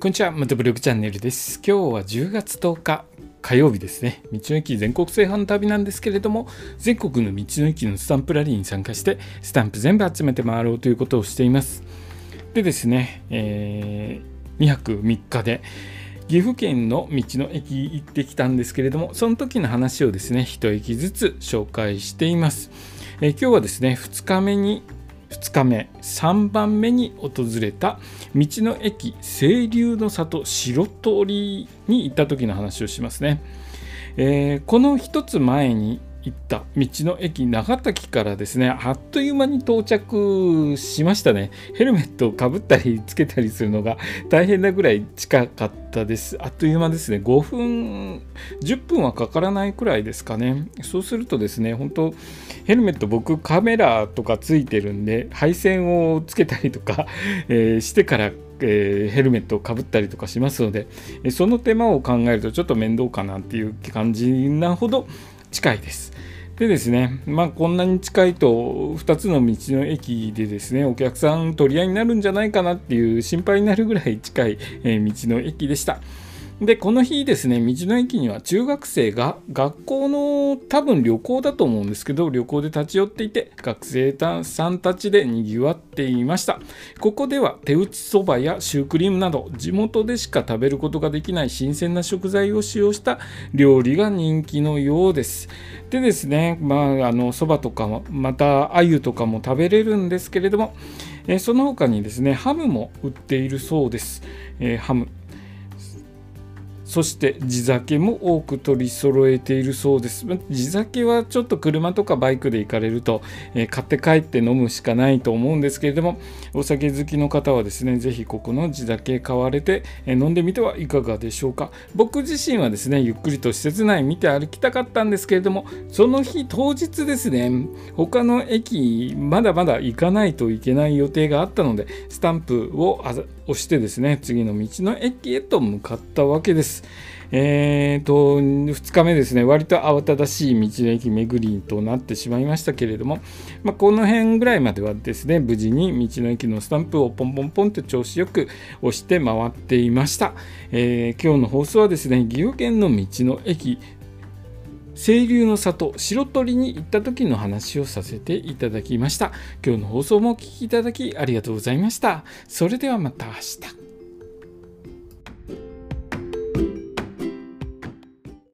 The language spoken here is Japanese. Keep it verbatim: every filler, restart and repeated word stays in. こんにちは、またブログチャンネルです。今日はじゅうがつとおか火曜日ですね。道の駅全国制覇の旅なんですけれども、全国の道の駅のスタンプラリーに参加してスタンプ全部集めて回ろうということをしています。でですね、えー、にはくみっかで岐阜県の道の駅行ってきたんですけれども、その時の話をですねいちえきずつ紹介しています。えー、今日はですねふつかめにふつかめ、さんばんめに訪れた道の駅清流の里白鳥に行った時の話をしますね。えー、この一つ前に行った道の駅長滝からですね、あっという間に到着しましたね。ヘルメットをかぶったりつけたりするのが大変なぐらい近かったです。あっという間ですね。ごふんじゅっぷんはかからないくらいですかね。そうするとですね、本当ヘルメット、僕カメラとかついてるんで配線をつけたりとか、えー、してからえー、ヘルメットをかぶったりとかしますので、その手間を考えるとちょっと面倒かなっていう感じなほど近いです。でですね、まあこんなに近いとふたつの道の駅でですね、お客さん取り合いになるんじゃないかなっていう心配になるぐらい近い、えー、道の駅でした。でこの日ですね、道の駅には中学生が学校の多分旅行だと思うんですけど、旅行で立ち寄っていて、学生さんたちでにぎわっていました。ここでは手打ちそばやシュークリームなど、地元でしか食べることができない新鮮な食材を使用した料理が人気のようです。でですね、まああのそばとかまた鮎とかも食べれるんですけれども、えその他にですねハムも売っているそうです。えハム、そして地酒も多く取り揃えているそうです。地酒はちょっと車とかバイクで行かれると、えー、買って帰って飲むしかないと思うんですけれども、お酒好きの方はですね、ぜひここの地酒買われて、えー、飲んでみてはいかがでしょうか。僕自身はですね、ゆっくりと施設内見て歩きたかったんですけれども、その日当日ですね、他の駅まだまだ行かないといけない予定があったので、スタンプを押してですね、次の道の駅へと向かったわけです。えーとふつかめですね、割と慌ただしい道の駅巡りとなってしまいましたけれども、まあ、この辺ぐらいまではですね、無事に道の駅のスタンプをポンポンポンと調子よく押して回っていました。えー、今日の放送はですね、岐阜県の道の駅清流の里白鳥に行った時の話をさせていただきました。今日の放送もお聞きいただきありがとうございました。それではまた明日。